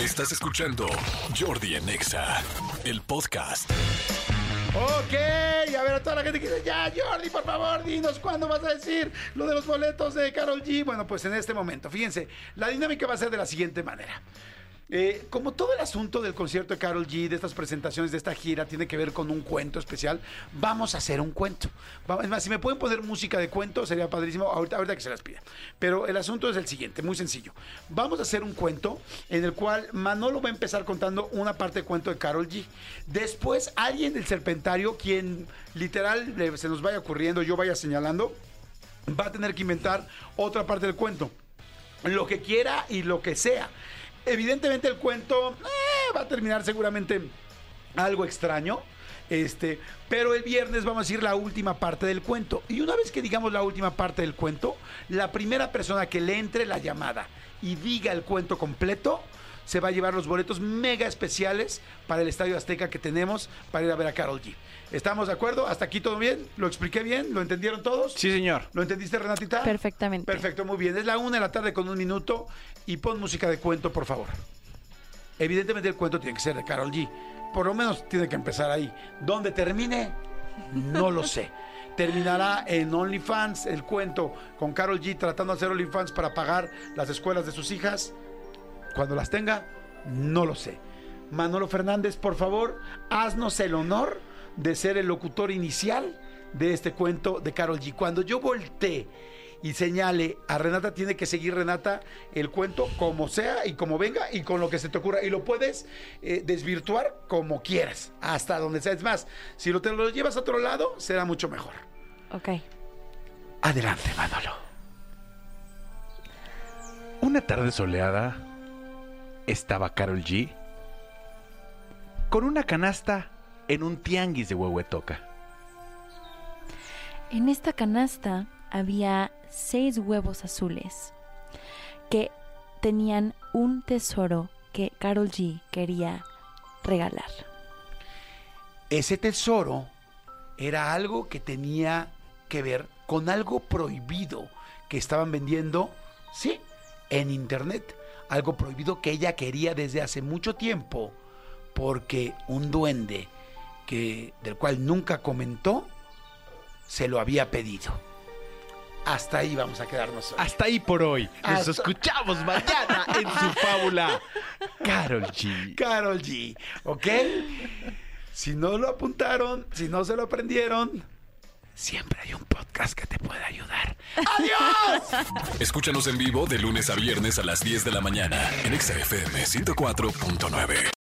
Estás escuchando Jordi en Exa, el podcast. Ok, a ver, a toda la gente que dice, ya Jordi, por favor, dinos cuándo vas a decir lo de los boletos de Karol G. Bueno, pues en este momento, fíjense, la dinámica va a ser de la siguiente manera. Como todo el asunto del concierto de Karol G, de estas presentaciones, de esta gira, tiene que ver con un cuento especial, vamos a hacer un cuento. Es más, si me pueden poner música de cuento, sería padrísimo, ahorita que se las pida. Pero el asunto es el siguiente, muy sencillo. Vamos a hacer un cuento en el cual Manolo va a empezar contando una parte de cuento de Karol G. Después alguien del Serpentario, quien literal se nos vaya ocurriendo, yo vaya señalando, va a tener que inventar otra parte del cuento, lo que quiera y lo que sea. Evidentemente el cuento va a terminar seguramente algo extraño, pero el viernes vamos a decir la última parte del cuento. Y una vez que digamos la última parte del cuento, la primera persona que le entre la llamada y diga el cuento completo se va a llevar los boletos mega especiales para el Estadio Azteca que tenemos para ir a ver a Karol G. ¿Estamos de acuerdo? ¿Hasta aquí todo bien? ¿Lo expliqué bien? ¿Lo entendieron todos? Sí, señor. ¿Lo entendiste, Renatita? Perfectamente. Perfecto, muy bien. Es la 1:01 p.m. y pon música de cuento, por favor. Evidentemente el cuento tiene que ser de Karol G. Por lo menos tiene que empezar ahí. ¿Dónde termine? No lo sé. Terminará en OnlyFans el cuento con Karol G tratando de hacer OnlyFans para pagar las escuelas de sus hijas. Cuando las tenga, no lo sé. Manolo Fernández, por favor, haznos el honor de ser el locutor inicial de este cuento de Karol G. Cuando yo voltee y señale a Renata, tiene que seguir Renata el cuento como sea y como venga y con lo que se te ocurra. Y lo puedes desvirtuar como quieras, hasta donde sea. Es más, si te lo llevas a otro lado, será mucho mejor. Ok. Adelante, Manolo. Una tarde soleada estaba Karol G con una canasta en un tianguis de Huehuetoca. En esta canasta había 6 huevos azules que tenían un tesoro que Karol G quería regalar. Ese tesoro era algo que tenía que ver con algo prohibido que estaban vendiendo, sí, en internet. Algo prohibido que ella quería desde hace mucho tiempo, porque un duende del cual nunca comentó se lo había pedido. Hasta ahí vamos a quedarnos hoy. Hasta ahí por hoy. Nos escuchamos mañana en su fábula Karol G. Karol G, ¿ok? Si no lo apuntaron, si no se lo aprendieron, siempre hay un podcast que te puede ayudar. ¡Adiós! Escúchanos en vivo de lunes a viernes a las 10 de la mañana en XFM 104.9.